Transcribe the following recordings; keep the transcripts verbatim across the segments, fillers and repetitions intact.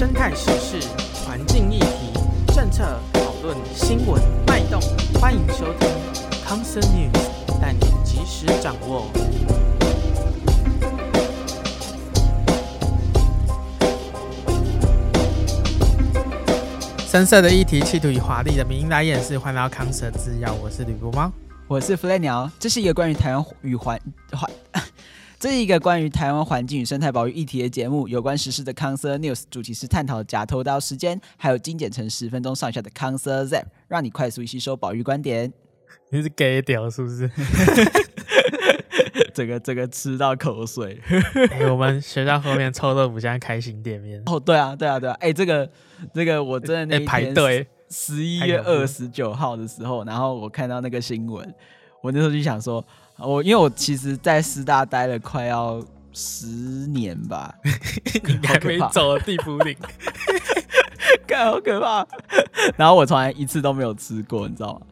生态时事、环境议题、政策讨论、新闻脉动，欢迎收听 Concern News， 带你及时掌握。深色的议题，企图以华丽的名来掩饰，欢迎来到 Concern 制药，我是吕布猫，我是弗雷鸟。这是一个关于台湾与环环。这是一个关于台湾环境与生态保育议题的节目，有关时事的 Concern News， 主题是探讨假偷刀时间，还有精简成十分钟上下的 Concern Zap， 让你快速吸收保育观点。你是 gay 屌是不是？整个整个吃到口水。欸、我们学校后面臭豆腐现在开新店面。哦，对啊，对啊，对啊。哎、欸，这个这个我真的那一天排队，十一月二十九号的时候，然后我看到那个新闻，我那时候就想说。我因为我其实在师大待了快要十年吧，你还没走地府岭，看好可怕。然后我从来一次都没有吃过，你知道吗？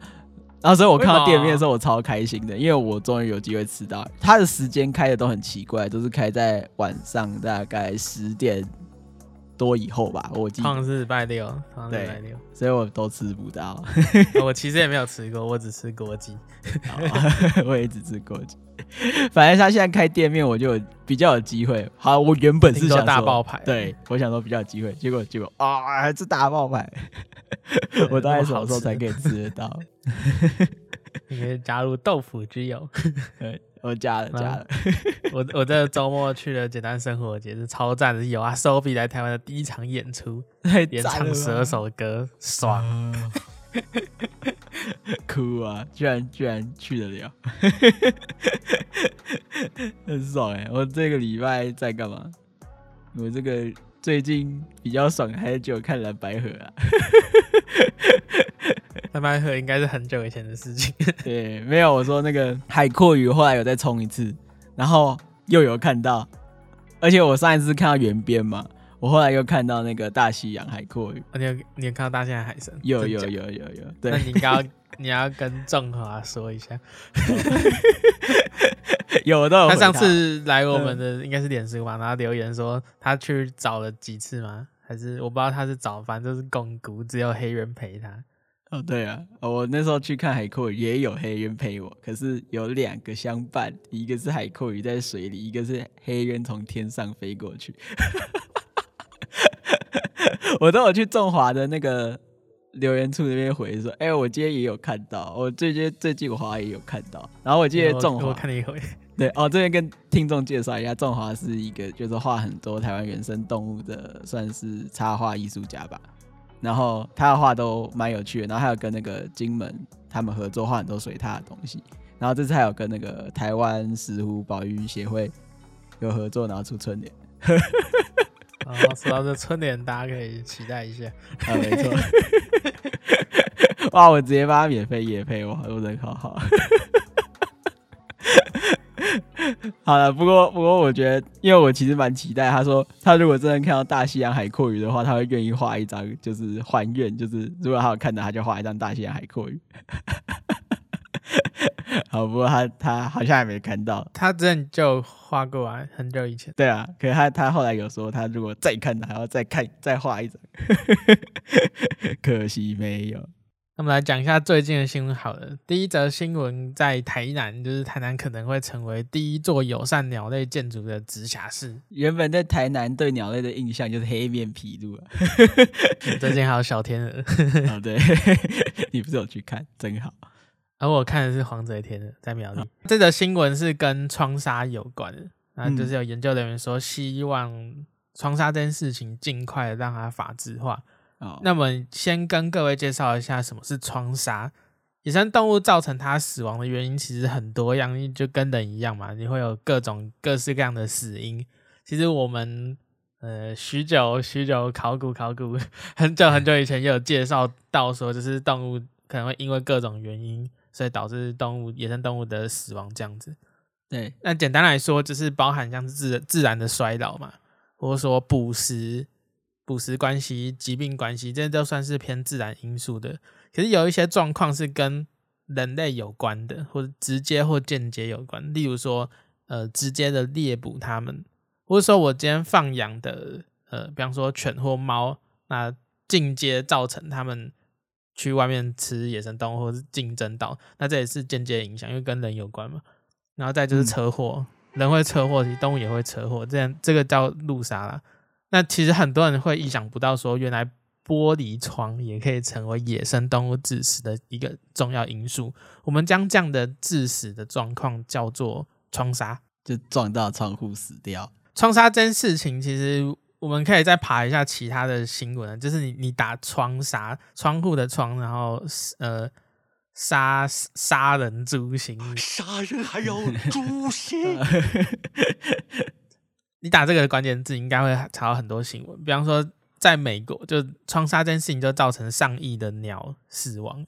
然后所以我看到店面的时候，我超开心的，因为我终于有机会吃到。它的时间开的都很奇怪，都是开在晚上大概十点多以后吧，我记得。上是礼拜六，上是礼拜六，所以我都吃不到。我其实也没有吃过，我只吃锅鸡。我也只吃锅鸡。反正他现在开店面，我就有比较有机会。好，我原本是想说大爆牌，对，我想说比较有机会，结果结果啊，还是大爆牌。我大概什么时候才可以吃得到？你可以加入豆腐之友。我加了加了、嗯，我我这周末去了简单生活节，是超赞的，有啊 Sobi 来台湾的第一场演出，演唱十二首歌，爽，哦、哭啊！居然居然去得了，很爽哎、欸！我这个礼拜在干嘛？我这个最近比较爽，还是只有看蓝白合啊。蓝白合应该是很久以前的事情。对，没有我说那个海阔鱼后来有再冲一次，然后又有看到，而且我上一次看到原编嘛，我后来又看到那个大西洋海阔鱼。哦、你有你有看到大西洋海参？有有有有有。对，那你应该要你要跟仲华说一下。有的，他上次来我们的应该是脸书嘛，然后留言说他去找了几次吗？还是我不知道他是找，反正就是公股只有黑人陪他。哦，对啊，我那时候去看海阔鱼也有黑人陪我，可是有两个相伴，一个是海阔鱼在水里，一个是黑人从天上飞过去。我都有去中华的那个留言处那边回说，哎、欸，我今天也有看到，我最近最近我华也有看到，然后我记得中华，我看了一回。对哦，这边跟听众介绍一下，仲华是一个就是画很多台湾原生动物的，算是插画艺术家吧。然后他的画都蛮有趣的，然后还有跟那个金门他们合作画很多水獭的东西。然后这次还有跟那个台湾石虎保育协会有合作，然后出春联。然后说到这春联，大家可以期待一下。啊，没错。哇，我直接把他免费业配，哇，我人好好。好了，不过不过我觉得，因为我其实蛮期待，他说他如果真的看到大西洋海阔鱼的话，他会愿意画一张，就是还愿，就是如果他有看到，他就画一张大西洋海阔鱼。好，不过他他好像还没看到，他之前就画过啊，很久以前。对啊，可是他他后来有说，他如果再看到，还要再看再画一张，可惜没有。那么来讲一下最近的新闻好了。第一则新闻在台南，就是台南可能会成为第一座友善鸟类建筑的直辖市。原本在台南对鸟类的印象就是黑面琵鹭啊，最近还有小天鹅。哦，对，你不是有去看，真好。而、啊、我看的是黄嘴天鹅在苗栗。这则新闻是跟窗纱有关的，那就是有研究人员说，希望窗纱这件事情尽快让它法制化。Oh. 那么先跟各位介绍一下什么是窗杀。野生动物造成它死亡的原因其实很多样，就跟人一样嘛，你会有各种各式各样的死因。其实我们呃许久许久考古考古很久很久以前也有介绍到说，就是动物可能会因为各种原因，所以导致动物野生动物的死亡这样子。对，那简单来说就是包含像自自然的衰老嘛，或者说捕食。捕食关系、疾病关系，这都算是偏自然因素的。可是有一些状况是跟人类有关的，或者直接或间接有关。例如说，呃，直接的猎捕他们，或者说我今天放养的呃，比方说犬或猫，那进阶造成他们去外面吃野生动物或是竞争到，那这也是间接影响，因为跟人有关嘛。然后再就是车祸、嗯、人会车祸，其实动物也会车祸，这样这个叫路杀啦。那其实很多人会意想不到说，原来玻璃窗也可以成为野生动物致死的一个重要因素。我们将这样的致死的状况叫做窗杀，就撞到窗户死掉。窗杀这件事情，其实我们可以再爬一下其他的新闻，就是 你, 你打窗杀，窗户的窗，然后呃杀杀人诛心，杀人还要诛心。你打这个关键字，应该会查到很多新闻，比方说。在美国，就窗杀这件事情就造成上亿的鸟死亡，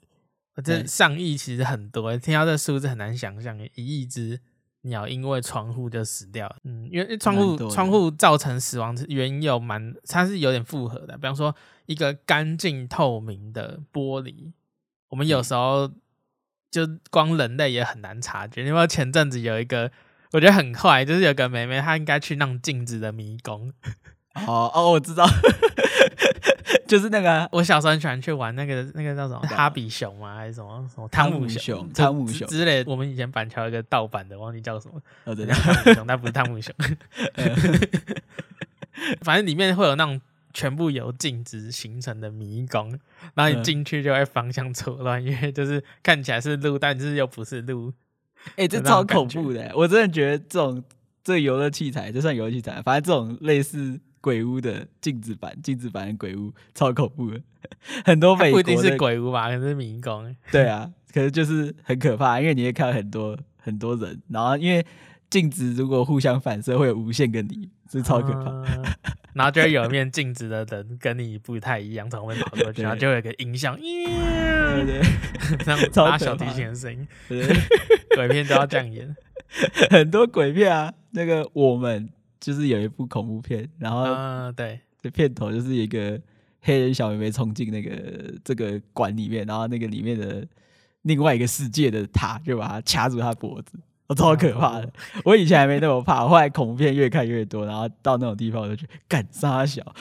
这上亿其实很多、欸、听到这数字很难想象，一亿只鸟因为窗户就死掉了、嗯、因为窗户窗户造成死亡原因有蛮，它是有点复合的，比方说一个干净透明的玻璃，我们有时候就光人类也很难察觉。因为前阵子有一个我觉得很坏，就是有个妹妹她应该去那种镜子的迷宫。哦哦，我知道。就是那个、啊、我小时候很喜欢去玩那个那个叫什么哈比熊吗？还是什么什么汤姆熊、汤姆熊之类的。我们以前板桥有一个盗版的，忘记叫什么。哦，对，汤姆熊，但不是汤姆熊。反正里面会有那种全部由镜子形成的迷宫，然后你进去就会方向错乱、嗯，因为就是看起来是路，但是又不是路。哎、欸，这超恐怖的！我真的觉得这种这游乐器材，就算游乐器材，反正这种类似。鬼屋的镜子版，镜子版的鬼屋超恐怖的，很多美国的不一定是鬼屋吧，可是迷宫。对啊，可是就是很可怕，因为你会看到很多很多人，然后因为镜子如果互相反射会有无限个你，是超可怕、呃。然后就会有一面镜子的人跟你不太一样，从外面跑过去，然后就会有一个音效，对对，那种拉小提琴的声音，对对鬼片都要这样演，很多鬼片啊，那个我们。就是有一部恐怖片，然后对，这片头就是一个黑人小妹妹冲进那个这个馆里面，然后那个里面的另外一个世界的他就把他掐住他脖子，我、哦、超可怕的。我以前还没那么怕，后来恐怖片越看越多，然后到那种地方我就觉得干啥小。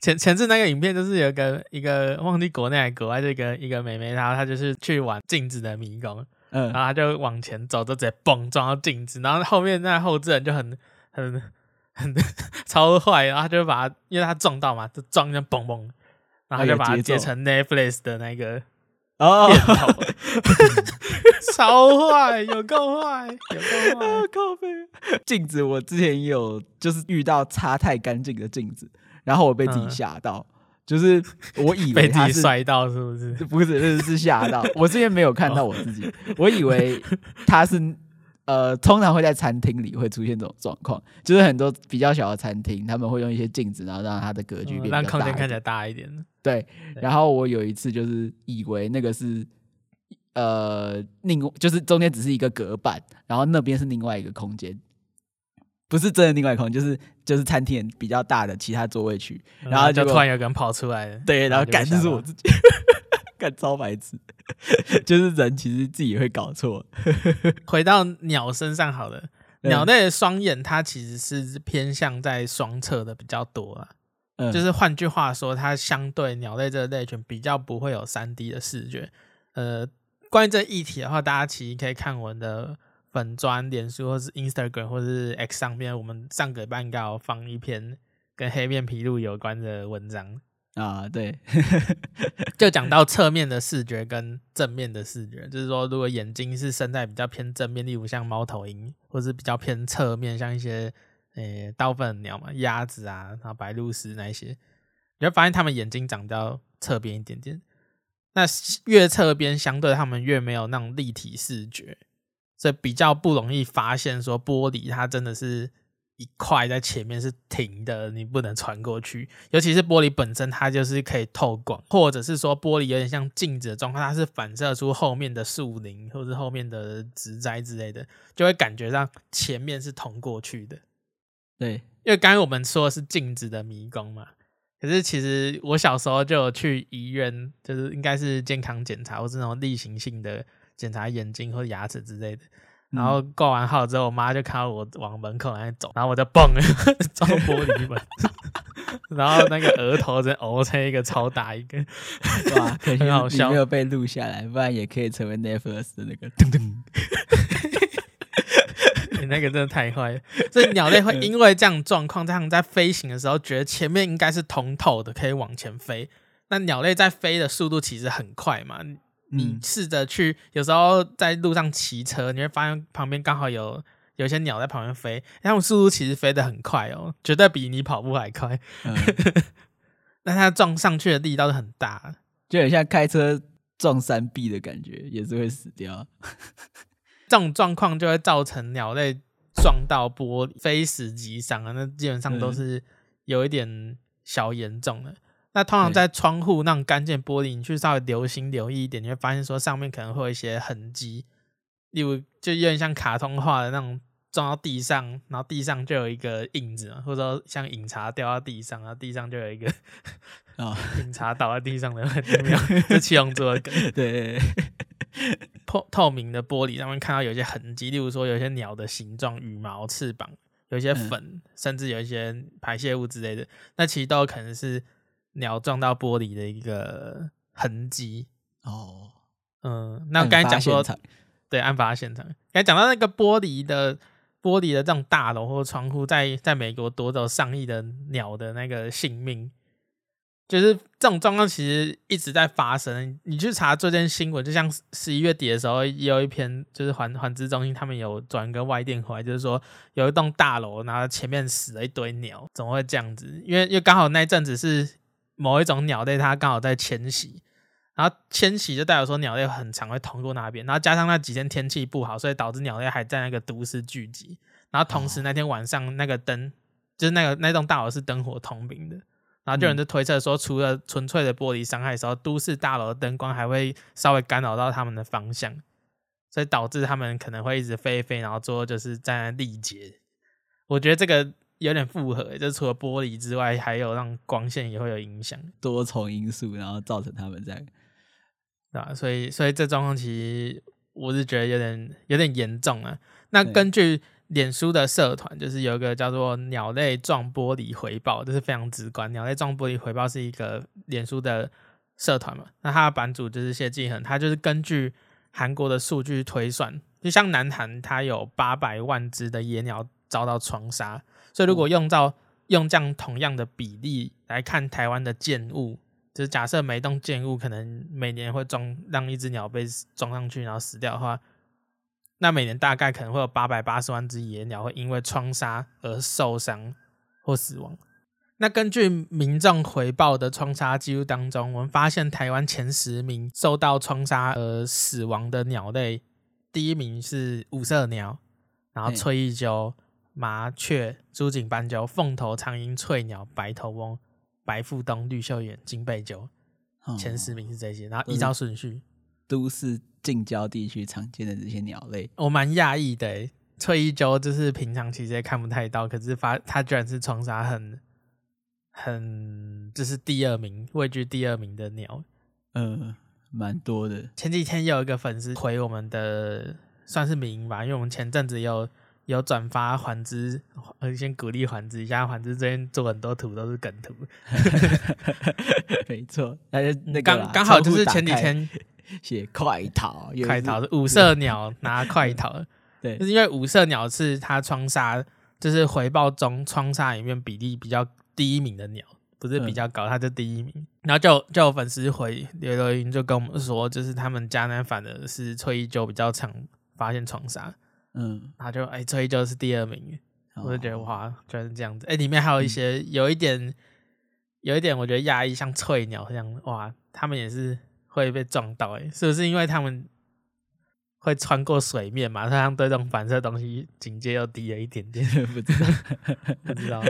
前前次那个影片就是有一个一个忘记国内还是国外，就一个一个妹妹，然后她就是去玩镜子的迷宫。嗯、然后他就往前走，就直接蹦撞到镜子，然后后面那后置人就很很很超坏，然后他就把他，因为他撞到嘛，就撞就蹦蹦，然后他就把它接成 Netflix 的那个哦，超坏，有够坏，有够坏，啊、靠背镜子，我之前也有就是遇到擦太干净的镜子，然后我被自己吓到。嗯就是我以为他是被自己摔到，是不是？不是，是吓到。我之前没有看到我自己，我以为他是呃，通常会在餐厅里会出现这种状况，就是很多比较小的餐厅，他们会用一些镜子，然后让他的格局变比较大、嗯，让空间看起来大一点。对。然后我有一次就是以为那个是呃，另就是中间只是一个隔板，然后那边是另外一个空间。不是真的另外一空，就是就是餐厅比较大的其他座位区，然后就突然有个人跑出来了，对，然后感觉是我自己，干超白痴，就是人其实自己会搞错。回到鸟身上好了，鸟类的双眼它其实是偏向在双侧的比较多啊、嗯，就是换句话说，它相对鸟类这个类群比较不会有 三 D 的视觉。呃，关于这议题的话，大家其实可以看我的。本专脸书或是 Instagram 或是 X 上面，我们上个礼拜应该有放一篇跟黑面琵鹭有关的文章啊，对，就讲到侧面的视觉跟正面的视觉，就是说如果眼睛是生在比较偏正面，例如像猫头鹰，或是比较偏侧面，像一些诶大部分鸟嘛，鸭子啊，然后白鹭鸶那一些，你会发现它们眼睛长到侧边一点点，那越侧边相对它们越没有那种立体视觉。所以比较不容易发现说玻璃它真的是一块在前面是停的，你不能穿过去，尤其是玻璃本身它就是可以透光，或者是说玻璃有点像镜子的状况，它是反射出后面的树林或是后面的植栽之类的，就会感觉上前面是通过去的。对，因为刚才我们说的是镜子的迷宫嘛，可是其实我小时候就有去医院，就是应该是健康检查或是那种例行性的检查眼睛或牙齿之类的，然后挂完号之后，我妈就看到我往门口那走，然后我就蹦了撞玻璃门，然后那个额头真凹成一个超大一个，哇！可惜你没有被录下来，不然也可以成为 Netflix 的那个噔噔。你那个真的太坏了，所以鸟类会因为这样状况，它们在飞行的时候觉得前面应该是通透的，可以往前飞。那鸟类在飞的速度其实很快嘛。你试着去，有时候在路上骑车，你会发现旁边刚好有有些鸟在旁边飞，它们速度其实飞得很快哦，绝对比你跑步还快。嗯、但它撞上去的力道是很大，就很像开车撞山壁的感觉，也是会死掉。这种状况就会造成鸟类撞到玻璃非死即伤啊，那基本上都是有一点小严重的。那通常在窗户那种干净玻璃，你去稍微留心留意一点，你会发现说上面可能会有一些痕迹，例如就有点像卡通化的那种撞到地上，然后地上就有一个印子嘛，或者说像饮茶掉到地上，然后地上就有一个、哦、饮茶倒在地上的很妙，这七龙珠的梗。对对对，透明的玻璃上面看到有一些痕迹，例如说有些鸟的形状、羽毛、翅膀，有一些粉、嗯、甚至有一些排泄物之类的，那其实都有可能是鸟撞到玻璃的一个痕迹哦。嗯，那我刚才讲说，对，案发现场，刚才讲到那个玻璃的玻璃的这种大楼或窗户在在美国夺走上亿的鸟的那个性命，就是这种状况其实一直在发生。你去查这件新闻，就像十一月底的时候也有一篇，就是环环资中心他们有转个外电回来，就是说有一栋大楼然后前面死了一堆鸟，怎么会这样子？因为因为刚好那一阵子是某一种鸟类它刚好在迁徙，然后迁徙就代表说鸟类很常会通过那边，然后加上那几天天气不好，所以导致鸟类还在那个都市聚集，然后同时那天晚上那个灯、哦、就是那个那栋大楼是灯火通明的，然后就有人就推测说，除了纯粹的玻璃伤害的时候，都市大楼的灯光还会稍微干扰到他们的方向，所以导致他们可能会一直飞飞，然后最后就是在那力竭。我觉得这个有点复合，就除了玻璃之外，还有让光线也会有影响，多重因素然后造成他们这样，对吧、啊？所以所以这状况其实我是觉得有点有点严重啊。那根据脸书的社团，就是有一个叫做鸟类撞玻璃回报，这是非常直观，鸟类撞玻璃回报是一个脸书的社团嘛，那他的版主就是谢继恒，他就是根据韩国的数据推算，就像南韩他有八百万只的野鸟遭到窗杀，所以如果用到用这样同样的比例来看台湾的建物，就是假设每栋建物可能每年会撞让一只鸟被撞上去然后死掉的话，那每年大概可能会有八百八十万只野鸟会因为窗杀而受伤或死亡。那根据民众回报的窗杀记录当中，我们发现台湾前十名受到窗杀而死亡的鸟类，第一名是五色鸟，然后翠翼鸠、麻雀、珠颈斑鸠、凤头苍鹰、翠鸟、白头翁、白腹鸫、绿袖眼、金背鸠，前十名是这些，然后依照顺序、嗯、都市近郊地区常见的这些鸟类，我蛮讶异的耶。翠翼鸠就是平常其实也看不太到，可是发它居然是窗杀很很就是第二名，位居第二名的鸟，呃，蛮多的。前几天有一个粉丝回我们的算是名言吧，因为我们前阵子有有转发环资，先鼓励环资一下，环资最近做很多图都是梗图，没错，刚刚好就是前几天。写快逃，快逃是五色鸟拿快逃，对，就是因为五色鸟是它窗杀，就是回报中窗杀里面比例比较第一名的鸟，不是比较高，它、嗯、就第一名。然后就就有粉丝回留言就跟我们说，就是他们家呢反而是翠翼鸠比较常发现窗杀，嗯，他就哎、欸、翠翼鸠是第二名，哦、我就觉得哇，居然是这样子。哎、欸，里面还有一些、嗯、有一点有一点我觉得讶异，像翠鸟这样，哇，他们也是。会被撞到、欸、是不是因为他们会穿过水面嘛？他对这种反射东西警戒又低了一点点，不知道，不知道。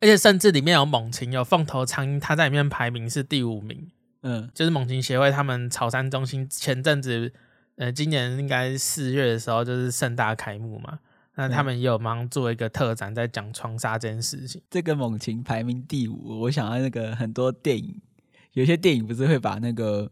而且甚至里面有猛禽，有凤头苍鹰，它在里面排名是第五名。嗯，就是猛禽协会他们草山中心前阵子，呃，今年应该四月的时候就是盛大开幕嘛，那他们也有马上做一个特展，在讲窗杀这件事情。这个猛禽排名第五，我想到那个很多电影。有些电影不是会把那个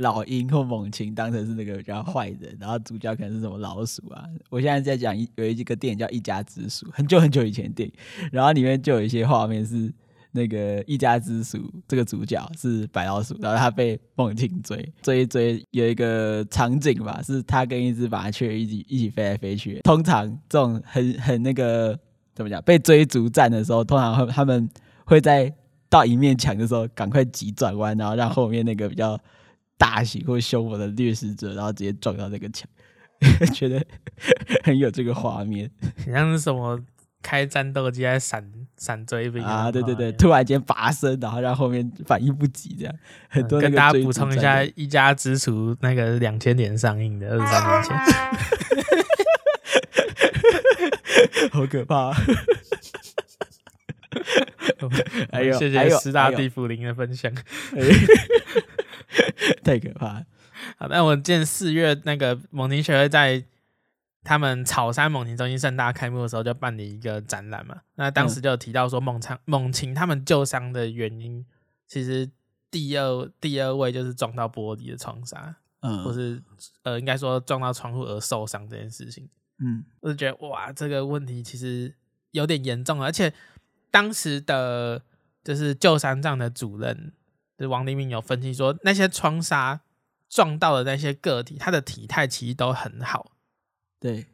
老鹰或猛禽当成是那个比较坏人，然后主角可能是什么老鼠啊。我现在在讲有一个电影叫《一家之鼠》，很久很久以前的电影，然后里面就有一些画面是那个一家之鼠这个主角是白老鼠，然后他被猛禽追追一追，有一个场景吧，是他跟一只麻雀一起一起飞来飞去。通常这种很很那个怎么讲，被追逐战的时候，通常他们会在到一面墙的时候赶快急转弯，然后让后面那个比较大型或凶猛的掠食者，然后直接撞到那个墙。觉得很有这个画面，很像是什么开战斗机在闪闪追兵啊！对对对，突然间拔升，然后让后面反应不及，这样很多那个追逐战。跟大家补充一下，《一家之鼠》那个两千年上映的，二十三年前，好可怕、啊！还有，谢谢师大地府灵的分享，太可怕了。好，那我见四月那个猛禽学会在他们草山猛禽中心盛大开幕的时候就办理一个展览嘛，那当时就有提到说猛禽、嗯、猛禽他们救伤的原因，其实第二第二位就是撞到玻璃的窗纱，嗯，或是呃应该说撞到窗户而受伤这件事情，嗯，我就觉得哇，这个问题其实有点严重了，而且当时的就是救伤站的主任就是王黎明有分析说，那些窗纱撞到的那些个体，它的体态其实都很好。对，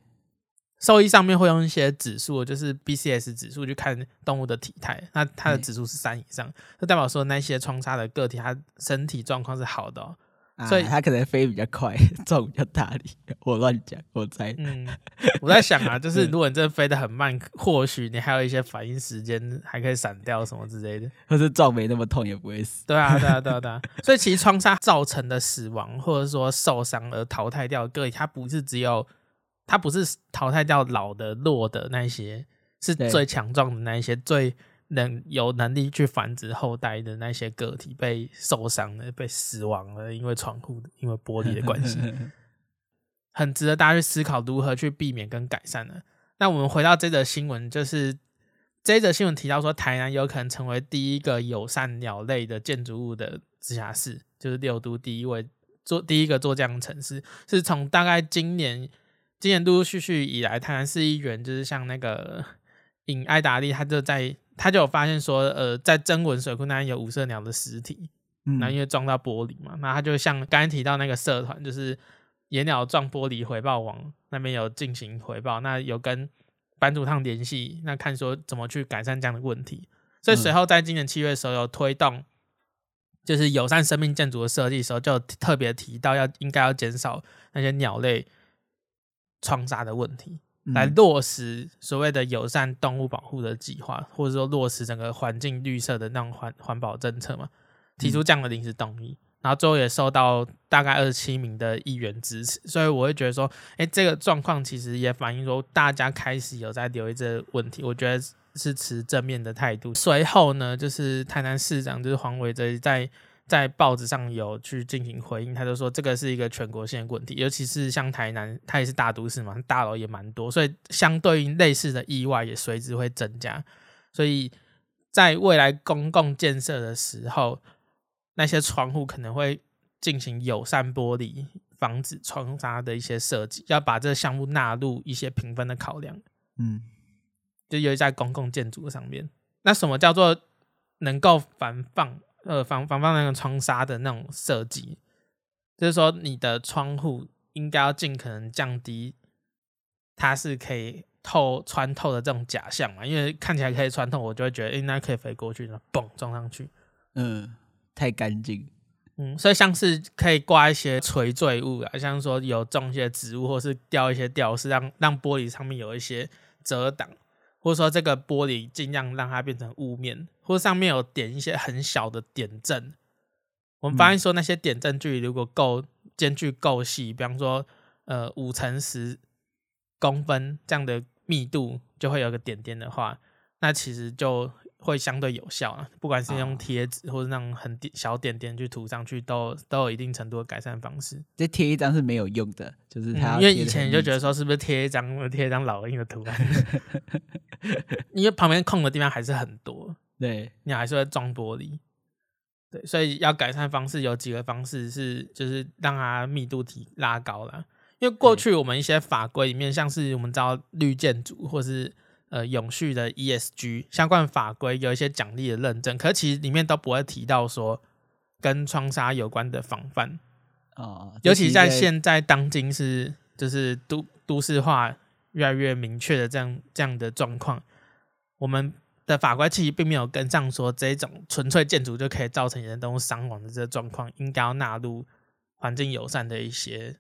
兽医上面会用一些指数，就是 B C S 指数去看动物的体态，那它的指数是三以上，就代表说那些窗纱的个体，它身体状况是好的、哦啊、所以它可能飞比较快，撞比较大力。我乱讲，我猜。嗯，我在想啊，就是如果你真的飞得很慢，或许你还有一些反应时间，还可以闪掉什么之类的，或是撞没那么痛也不会死。对啊，对啊，对啊，对啊。所以其实窗纱造成的死亡，或者说受伤而淘汰掉的个体，它不是只有。它不是淘汰掉老的弱的那些，是最强壮的那些，最能有能力去繁殖后代的那些个体被受伤了，被死亡了，因为窗户因为玻璃的关系。很值得大家去思考如何去避免跟改善了。那我们回到这则新闻，就是这则新闻提到说台南有可能成为第一个友善鸟类的建筑物的直辖市，就是六都第一位做第一个做这样的城市，是从大概今年今年陆陆续续以来，台南市议员就是像那个尹艾达利，他就在他就有发现说，呃，在曾文水库那边有五色鸟的尸体，然后因为撞到玻璃嘛，那他就像刚才提到那个社团，就是野鸟撞玻璃回报网那边有进行回报，那有跟班主堂联系，那看说怎么去改善这样的问题。所以随后在今年七月的时候，有推动就是友善生命建筑的设计的时候，就特别提到要应该要减少那些鸟类。创杀的问题，来落实所谓的友善动物保护的计划、嗯、或者说落实整个环境绿色的那种环环保政策嘛，提出这样的临时动议、嗯、然后最后也受到大概二十七名的议员支持，所以我会觉得说诶，这个状况其实也反映说大家开始有在留意这个问题，我觉得是持正面的态度。随后呢，就是台南市长就是黄伟哲在在报纸上有去进行回应，他就说这个是一个全国性的问题，尤其是像台南，它也是大都市嘛，大楼也蛮多，所以相对应类似的意外也随之会增加。所以在未来公共建设的时候，那些窗户可能会进行友善玻璃，防止窗纱的一些设计，要把这个项目纳入一些评分的考量。嗯，就尤其在公共建筑上面。那什么叫做能够防范？呃，防防范那个窗纱的那种设计，就是说你的窗户应该要尽可能降低，它是可以透穿透的这种假象嘛，因为看起来可以穿透，我就会觉得，哎、欸，那可以飞过去，然后嘣撞上去，嗯，太干净，嗯，所以像是可以挂一些垂坠物啊，像说有种一些植物，或是吊一些吊饰，让让玻璃上面有一些遮挡。或者说这个玻璃尽量让它变成雾面，或者上面有点一些很小的点阵。我们发现说那些点阵距离如果够间距够细，比方说呃五乘十公分这样的密度就会有个点点的话，那其实就会相对有效啊。不管是用贴纸或者那种很小点点去涂上去，都都有一定程度的改善方式。这贴一张是没有用的，就是它要、嗯、因为以前你就觉得说是不是贴一张贴一张老鹰的图案，因为旁边空的地方还是很多，对，你还是会撞玻璃。对，所以要改善方式有几个方式是就是让它密度提拉高啦，因为过去我们一些法规里面、嗯、像是我们知道绿建筑或是呃，永续的 E S G 相关法规有一些奖励的认证，可是其实里面都不会提到说跟窗纱有关的防范、哦、尤其在现在当今是就是都都市化越来越明确的这样这样的状况，我们的法规其实并没有跟上说这种纯粹建筑就可以造成人动物伤亡的这个状况应该要纳入环境友善的一些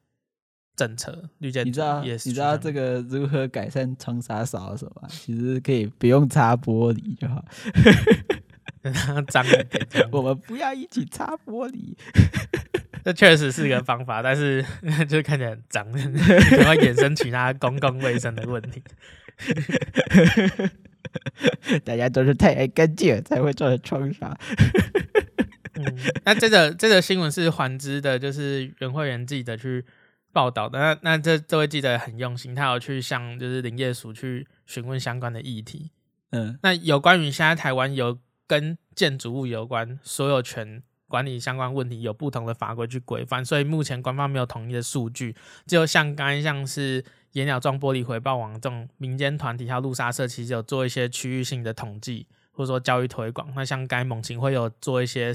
政策。绿建筑，你知道你知道这个如何改善窗纱少的什么？其实可以不用擦玻璃就好，让它脏一点。我们不要一起擦玻璃，这确实是个方法，但是就是看起来很脏，可能会衍生其他公共卫生的问题。大家都是太爱干净了才会造成窗纱。嗯，那这个这个新闻是环知的，就是袁慧媛自己的去报道的，那那这这位记者很用心，他有去向就是林业署去询问相关的议题。嗯，那有关于现在台湾有跟建筑物有关所有权管理相关问题有不同的法规去规范，所以目前官方没有统一的数据，只有像刚才像是野鸟撞玻璃回报网这种民间团体还有路沙社其实有做一些区域性的统计或者说教育推广，那像该猛禽会有做一些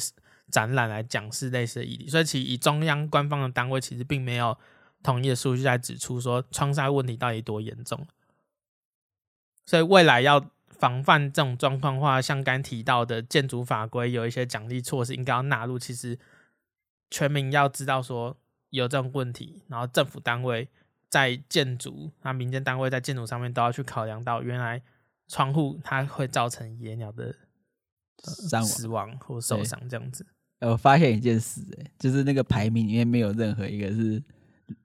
展览来讲是类似的议题，所以其实以中央官方的单位其实并没有统一的数据在指出说窗纱问题到底多严重，所以未来要防范这种状况的话，像刚提到的建筑法规有一些奖励措施应该要纳入，其实全民要知道说有这种问题，然后政府单位在建筑那民间单位在建筑上面都要去考量到原来窗户它会造成野鸟的、呃、死亡或受伤这样子。我发现一件事、欸、就是那个排名里面没有任何一个是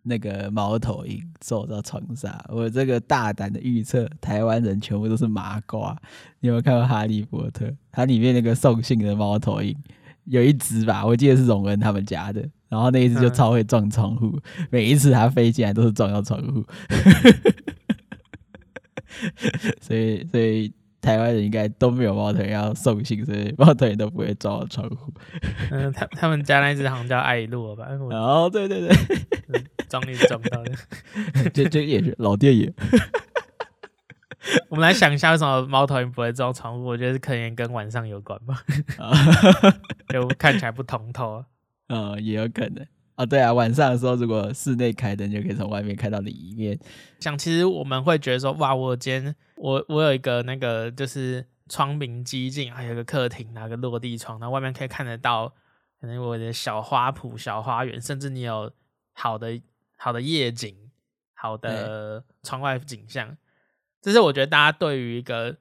那个猫头鹰受到窗纱，我这个大胆的预测，台湾人全部都是麻瓜。你有没有看过《哈利波特》？它里面那个送信的猫头鹰有一只吧，我记得是荣恩他们家的，然后那一只就超会撞窗户，嗯、每一次它飞进来都是撞到窗户。所以，所以台湾人应该都没有猫头鹰要送信，所以猫头鹰都不会撞到窗户。嗯，他他们家那只好像叫艾洛吧？哦，对对对。撞你撞到的这这也是老电影。我们来想一下为什么猫头鹰不会撞窗户，我觉得可能跟晚上有关吧。就看起来不通透、啊嗯、也有可能、哦、对啊，晚上的时候如果室内开灯就可以从外面看到里面。像其实我们会觉得说哇，我今天 我, 我有一个那个就是窗明几净，还有个客厅，拿个落地窗，然后外面可以看得到可能我的小花圃小花园，甚至你有好的好的夜景，好的窗外景象，这是我觉得大家对于一个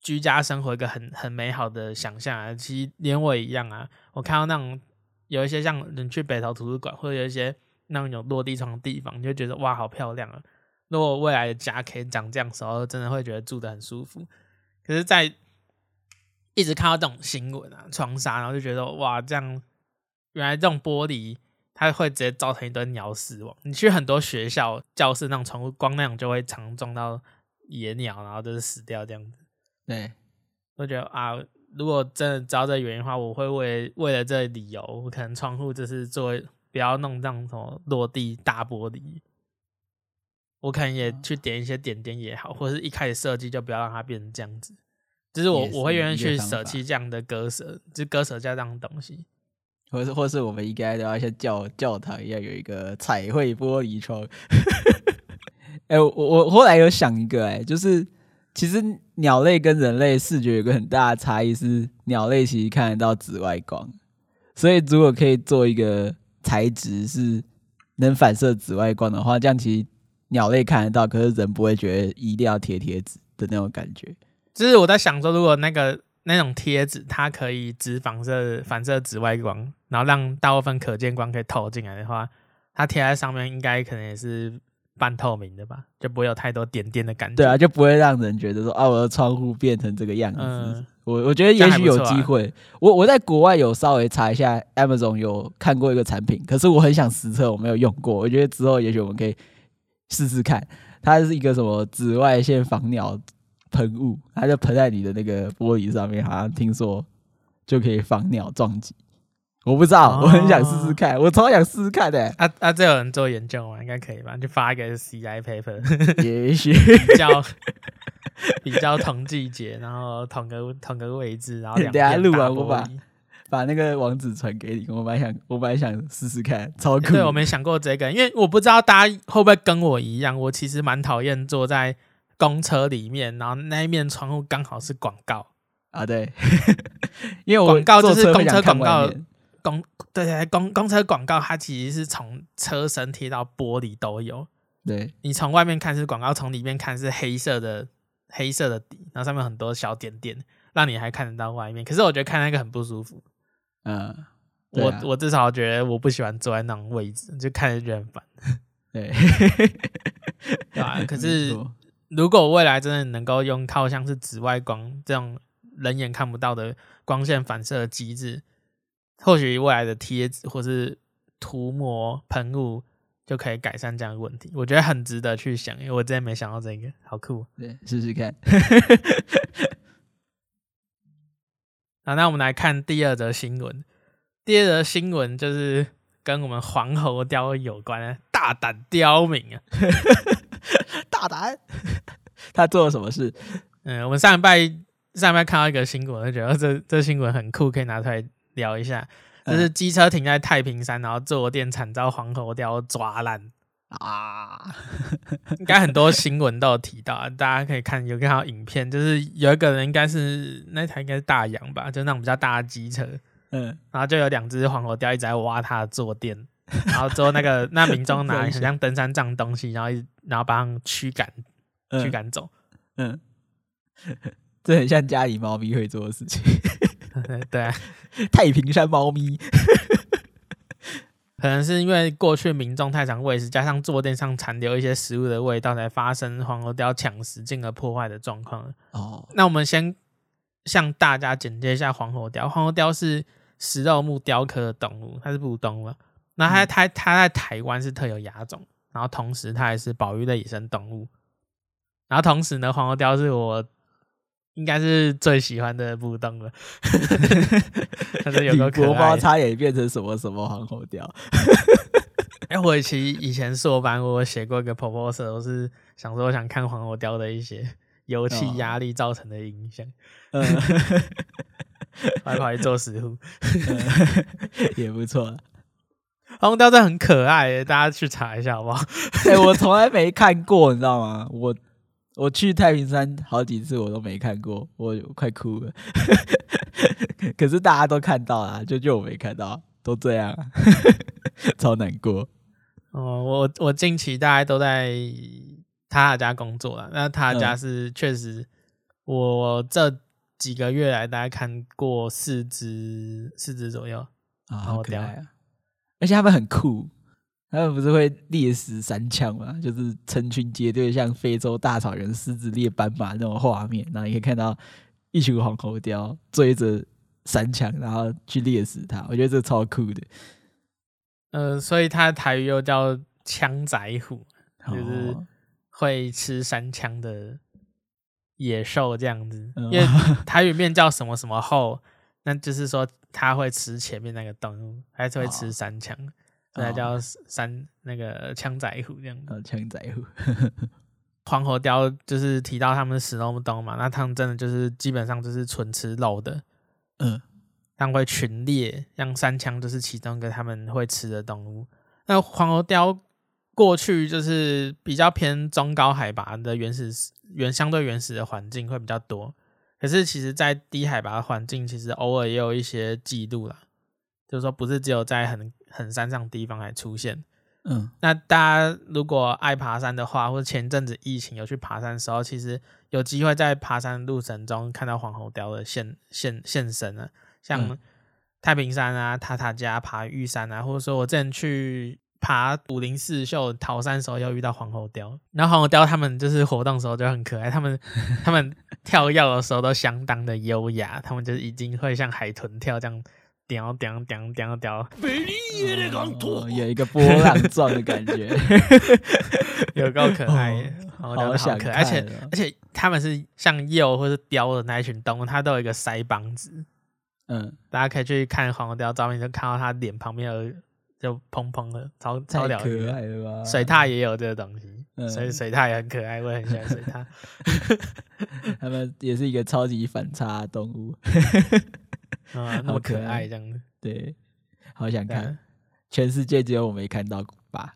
居家生活一个很很美好的想象啊。其实连我一样啊，我看到那种有一些像你去北投图书馆，或者有一些那种有落地窗的地方，你就觉得哇，好漂亮啊！如果未来的家可以长这样的时候，真的会觉得住得很舒服。可是，在一直看到这种新闻啊，窗纱，然后就觉得哇，这样原来这种玻璃。它会直接造成一堆鸟死亡。你去很多学校教室那种窗户，光那种就会常撞到野鸟，然后就是死掉这样子。对，我觉得啊，如果真的知道这原因的话，我会为为了这理由，我可能窗户就是做不要弄这样什么落地大玻璃，我可能也去点一些点点也好，或者是一开始设计就不要让它变成这样子。就是我我会愿意去舍弃这样的割舍，就是割舍下这样的东西。或 是, 或是我们应该都要像 教, 教堂一样有一个彩绘玻璃窗。、欸、我, 我后来有想一个、欸、就是其实鸟类跟人类视觉有个很大的差异是鸟类其实看得到紫外光，所以如果可以做一个材质是能反射紫外光的话，这样其实鸟类看得到，可是人不会觉得一定要贴贴纸的那种感觉。就是我在想说如果那个那种贴纸它可以只反射反射紫外光，然后让大部分可见光可以透进来的话，它贴在上面应该可能也是半透明的吧，就不会有太多点点的感觉。对啊，就不会让人觉得说啊，我的窗户变成这个样子、嗯、我, 我觉得也许有机会、啊、我, 我在国外有稍微查一下 Amazon 有看过一个产品，可是我很想实测，我没有用过，我觉得之后也许我们可以试试看。它是一个什么紫外线防鸟喷雾，它就喷在你的那个玻璃上面，好像听说就可以防鸟撞击。我不知道、哦、我很想试试看，我超想试试看的、欸、啊啊！这有人做研究吗？应该可以吧？就发一个 C I paper， 也许比较比较同季节，然后同个同个位置，然后两边大玻璃。等一下录完我把把那个网址传给你，我本来想我本来想试试看，超酷。对，我没想过这个，因为我不知道大家会不会跟我一样，我其实蛮讨厌坐在公车里面，然后那一面窗户刚好是广告啊，对，因为我广告就是公车广告。公对对公公车广告，它其实是从车身贴到玻璃都有。对，你从外面看是广告，从里面看是黑色的黑色的底，然后上面很多小点点，让你还看得到外面。可是我觉得看那个很不舒服。嗯，啊、我我至少觉得我不喜欢坐在那种位置，就看着就很烦。对，对啊。可是如果未来真的能够用靠像是紫外光这种人眼看不到的光线反射的机制。或许未来的贴纸或是涂抹喷雾就可以改善这样的问题，我觉得很值得去想，因为我之前没想到这个，好酷，对，试试看。好，那我们来看第二则新闻。第二则新闻就是跟我们黄喉貂有关的大胆刁民啊，大胆，他做了什么事？嗯，我们上礼拜上礼拜看到一个新闻，就觉得这这新闻很酷，可以拿出来。聊一下，就是机车停在太平山，然后坐垫惨遭黄喉貂抓烂啊！应该很多新闻都有提到，大家可以看有看到影片，就是有一个人应该是那台应该是大洋吧，就那种比较大的机车，嗯，然后就有两只黄喉貂一直在挖他的坐垫，然后之后那个那民众拿很像登山杖东西，然后然后把他们驱赶驱赶走，嗯，嗯这很像家里猫咪会做的事情。对啊，太平山猫咪可能是因为过去民众太常喂食，加上坐垫上残留一些食物的味道，才发生黄喉貂抢食进而破坏的状况、哦、那我们先向大家简介一下黄喉貂。黄喉貂是食肉目貂科的动物，它是哺乳动物，那它 在,、嗯、它在台湾是特有亚种，然后同时它也是保育类野生动物，然后同时呢，黄喉貂是我应该是最喜欢的不动了。但是有个可爱，李国包差点变成什么什么黄喉貂。哎、欸，我其实以前硕班我写过一个 proposal， 我是想说我想看黄喉貂的一些油气压力造成的影响，我还跑去做食物，也不错。黄喉貂真的很可爱耶，大家去查一下好不好？欸、我从来没看过，你知道吗？我。我去太平山好几次我都没看过，我快哭了。可是大家都看到啦，就就我没看到，都这样、啊、超难过。哦，我我近期大概都在他的家工作啦，那他的家是确、嗯、实我这几个月来大概看过四只四只左右、哦、好可爱啊！而且他们很酷，他们不是会猎食山羌吗？就是成群结队，像非洲大草原狮子猎斑马那种画面。然后你可以看到一群黄喉貂追着山羌，然后去猎食它。我觉得这超酷的。呃，所以它台语又叫羌仔虎，就是会吃山羌的野兽这样子。因为台语面叫什么什么后，那就是说它会吃前面那个动物，还是会吃山羌。那叫山那个羌仔虎这样子，羌仔虎。黄喉貂就是提到他们食肉目动物嘛，那他们真的就是基本上就是纯吃肉的，嗯，他们会群猎，像山羌就是其中一个他们会吃的动物。那黄喉貂过去就是比较偏中高海拔的原始原相对原始的环境会比较多，可是其实在低海拔的环境，其实偶尔也有一些记录啦。就是说不是只有在很很山上地方还出现，嗯，那大家如果爱爬山的话，或者前阵子疫情有去爬山的时候，其实有机会在爬山路程中看到黄喉貂的现现现身啊，像太平山啊、塔塔加爬玉山啊，或者说我之前去爬武陵四秀桃山的时候，又遇到黄喉貂。然后黄喉貂他们就是活动的时候就很可爱，他们他们跳跃的时候都相当的优雅，他们就是已经会像海豚跳这样。屌屌屌屌屌！有一个波浪状的感觉，有够可爱，哦、好想可爱，而且而且他们是像鼬或是雕的那一群动物，它都有一个腮帮子，嗯，大家可以去看黄鹅雕照片，就看到它脸旁边有就砰砰的，超超了可爱了吧？水獭也有这个东西，嗯、所以水獭也很可爱，我也很喜欢水獭。他们也是一个超级反差的动物，啊，那么可爱这样子，对，好想看，全世界只有我没看到吧？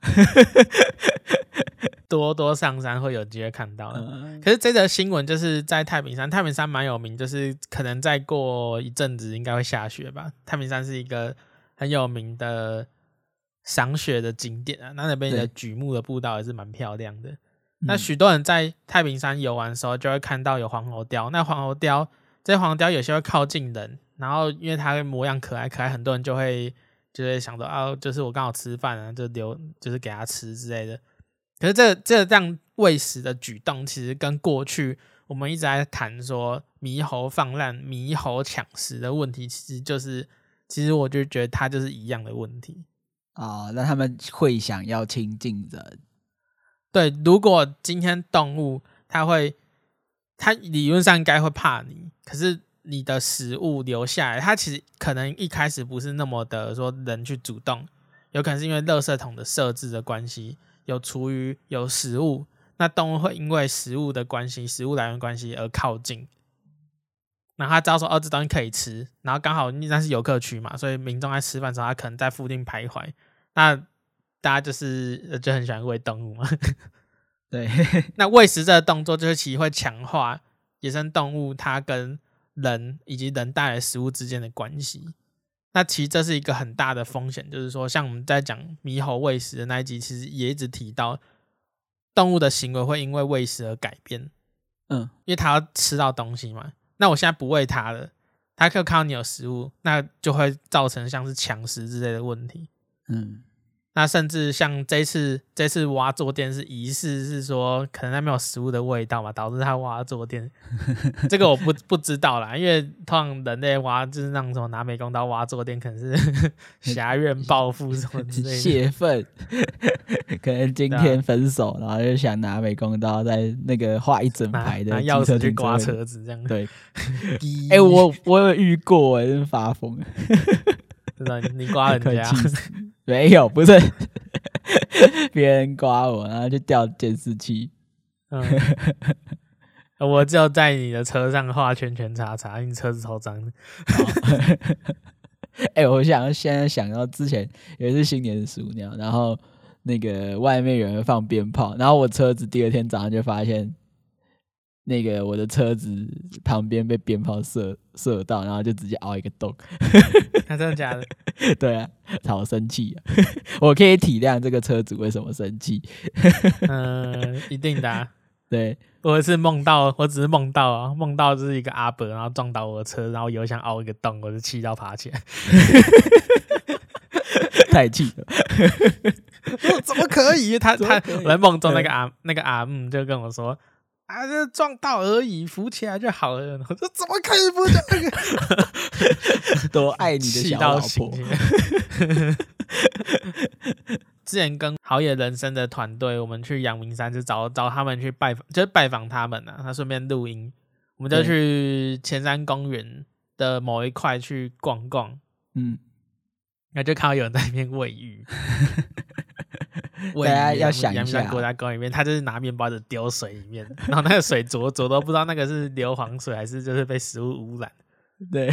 多多上山会有机会看到的、嗯、可是这则新闻就是在太平山，太平山蛮有名，就是可能再过一阵子应该会下雪吧。太平山是一个很有名的赏雪的景点啊，那那边的榉木的步道也是蛮漂亮的。那许多人在太平山游玩的时候就会看到有黄喉貂，那黄喉貂这些黄喉貂有些会靠近人，然后因为它模样可爱可爱，很多人就会就会想说啊，就是我刚好吃饭啊，就留就是给它吃之类的。可是这这样喂食的举动，其实跟过去我们一直在谈说猕猴放烂、猕猴抢食的问题，其实就是，其实我就觉得它就是一样的问题啊、哦。那他们会想要亲近人，对？如果今天动物它会，它理论上应该会怕你，可是你的食物留下来，它其实可能一开始不是那么的说人去主动，有可能是因为垃圾桶的设置的关系。有厨余有食物，那动物会因为食物的关系，食物来源关系而靠近，然后他知道说哦，这东西可以吃，然后刚好那是游客区嘛，所以民众在吃饭的时候他可能在附近徘徊，那大家就是就很喜欢喂动物嘛。对，那喂食这个动作就是其实会强化野生动物它跟人以及人带来食物之间的关系。那其实这是一个很大的风险，就是说像我们在讲猕猴喂食的那一集，其实也一直提到动物的行为会因为喂食而改变，嗯，因为它要吃到东西嘛。那我现在不喂它了，它可以看到你有食物，那就会造成像是抢食之类的问题。嗯，那甚至像这次这次蛙坐垫是疑似是说可能它没有食物的味道嘛，导致它蛙坐垫。这个我不不知道啦，因为通常人类蛙就是那种什么拿美工刀蛙坐垫，可能是侠怨报复什么之类的泄愤，可能今天分手、啊、然后就想拿美工刀在那个画一整排的拿钥匙去刮车子这样。对，哎、欸，我我有遇过、欸，真发疯。你刮人家？没有，不是别人刮我，然后就掉监视器。嗯，我只有在你的车上画圈圈叉叉，你车子超脏的。哎、哦欸，我想现在想到之前有一次新年鼠鸟，然后那个外面有人放鞭炮，然后我车子第二天早上就发现，那个我的车子旁边被鞭炮射射到，然后就直接凹一个洞。啊、真的假的？对啊，好生气、啊！我可以体谅这个车主为什么生气。嗯，一定的、啊。对，我是梦到，我只是梦到啊，梦到就是一个阿伯，然后撞倒我的车，然后油箱凹一个洞，我就气到爬起来。太气了！我怎么可以？他他我在梦中那个阿那个阿姆就跟我说。啊，就撞到而已，扶起来就好了。我说怎么可以扶起来？多爱你的小老婆。之前跟好野人生的团队，我们去阳明山就找找他们去拜访，就是拜访他们啊。他顺便录音，我们就去前山公园的某一块去逛逛。嗯，那就看到有人在那边喂鱼。大家要想一下，国家公园里面，他就是拿面包的丢水里面，然后那个水浊浊都不知道那个是硫磺水还是就是被食物污染。对，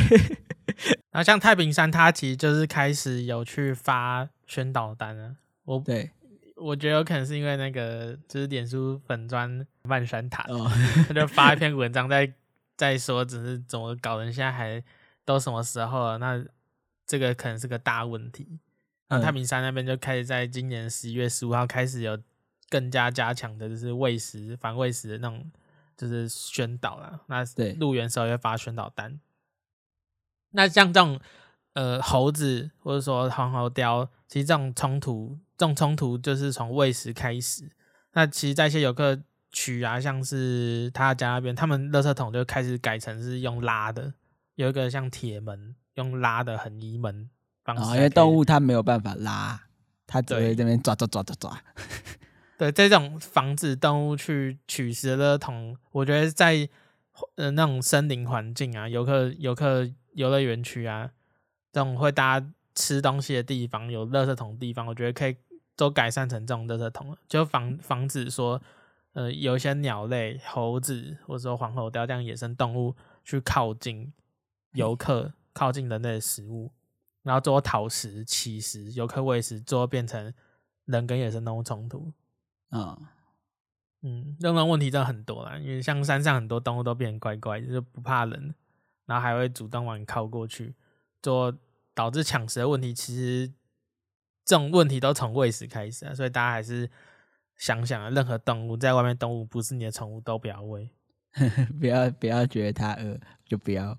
然后像太平山，它其实就是开始有去发宣导单啊。我对，我觉得有可能是因为那个就是脸书粉专漫山塔，哦、他就发一篇文章在在说，只是怎么搞人，现在还都什么时候了？那这个可能是个大问题。然后太平山那边就开始在今年十一月十五号开始有更加加强的就是喂食反喂食的那种就是宣导啦，那入园时候会发宣导单。那像这种呃猴子或者说黄喉貂，其实这种冲突这种冲突就是从喂食开始。那其实在一些游客区啊，像是他家那边，他们垃圾桶就开始改成是用拉的，有一个像铁门用拉的横移门。哦、因为动物它没有办法拉，它只会在那边抓抓抓抓抓。对，这种防止动物去取食的垃圾桶，我觉得在、呃、那种森林环境啊，游客游客游乐园区啊，这种会大家吃东西的地方，有垃圾桶的地方，我觉得可以都改善成这种垃圾桶了，就防防止说呃有一些鸟类、猴子或者说黄喉貂这样野生动物去靠近游客、嗯、靠近人类的食物，然后最后讨食、乞食、游客喂食，最后变成人跟野生动物冲突。嗯嗯，这种问题真的很多啦，因为像山上很多动物都变成乖乖，就是不怕人，然后还会主动往你靠过去，做导致抢食的问题。其实这种问题都从喂食开始啊，所以大家还是想想啊，任何动物在外面，动物不是你的宠物都不要喂，不要不要觉得它饿就不要。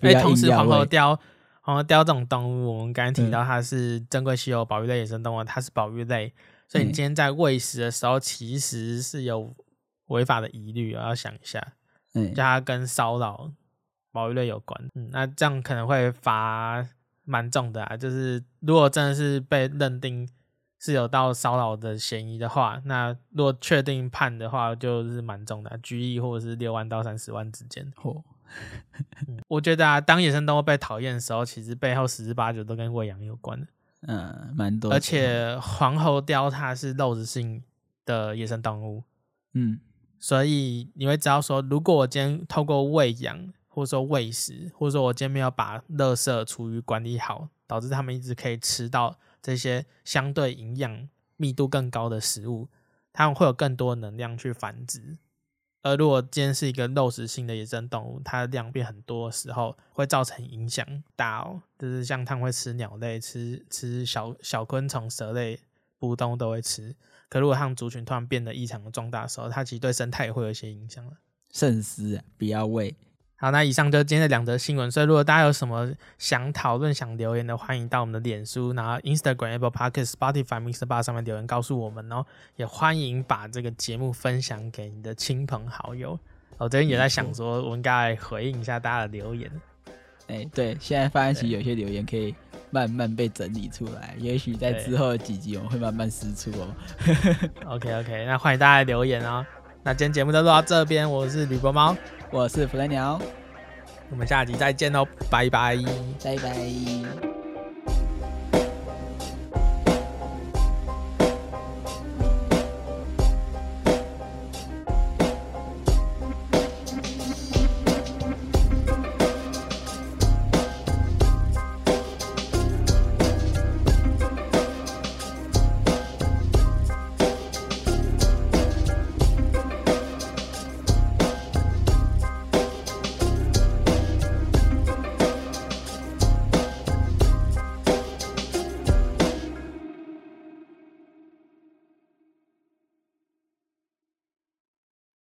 不要。同时黄喉貂，黄喉貂这种动物，我们刚才提到它是珍贵稀有保育类野生动物，它是保育类。所以你今天在喂食的时候，其实是有违法的疑虑，要想一下，嗯，它跟骚扰保育类有关，嗯，那这样可能会罚蛮重的啊。就是如果真的是被认定是有到骚扰的嫌疑的话，那如果确定判的话，就是蛮重的、啊，拘役或者是六万到三十万之间。哦嗯、我觉得啊，当野生动物被讨厌的时候，其实背后十之八九都跟喂养有关的。嗯，蛮多的。而且黄喉貂它是肉食性的野生动物，嗯，所以你会知道说，如果我今天透过喂养，或者说喂食，或者说我今天没有把垃圾厨余管理好，导致它们一直可以吃到这些相对营养密度更高的食物，它们会有更多能量去繁殖。而如果今天是一个肉食性的野生动物，它的量变很多的时候，会造成影响大哦。就是像它会吃鸟类、吃吃小小昆虫、蛇类、哺乳动物都会吃。可如果它们族群突然变得异常的壮大的时候，它其实对生态也会有一些影响了。慎思啊，不要喂。好，那以上就是今天的两则新闻。所以如果大家有什么想讨论、想留言的，欢迎到我们的脸书、然后 Instagram、Apple Podcast、Spotify、Mixer 上面留言告诉我们哦。也欢迎把这个节目分享给你的亲朋好友。我最近也在想说，我应该回应一下大家的留言。哎、欸，对，现在发现其实有些留言可以慢慢被整理出来，也许在之后几集我们会慢慢释出哦。OK OK， 那欢迎大家留言哦。那今天节目就录到这边，我是吕伯猫，我是弗雷鸟，我们下集再见喽，拜拜，拜拜。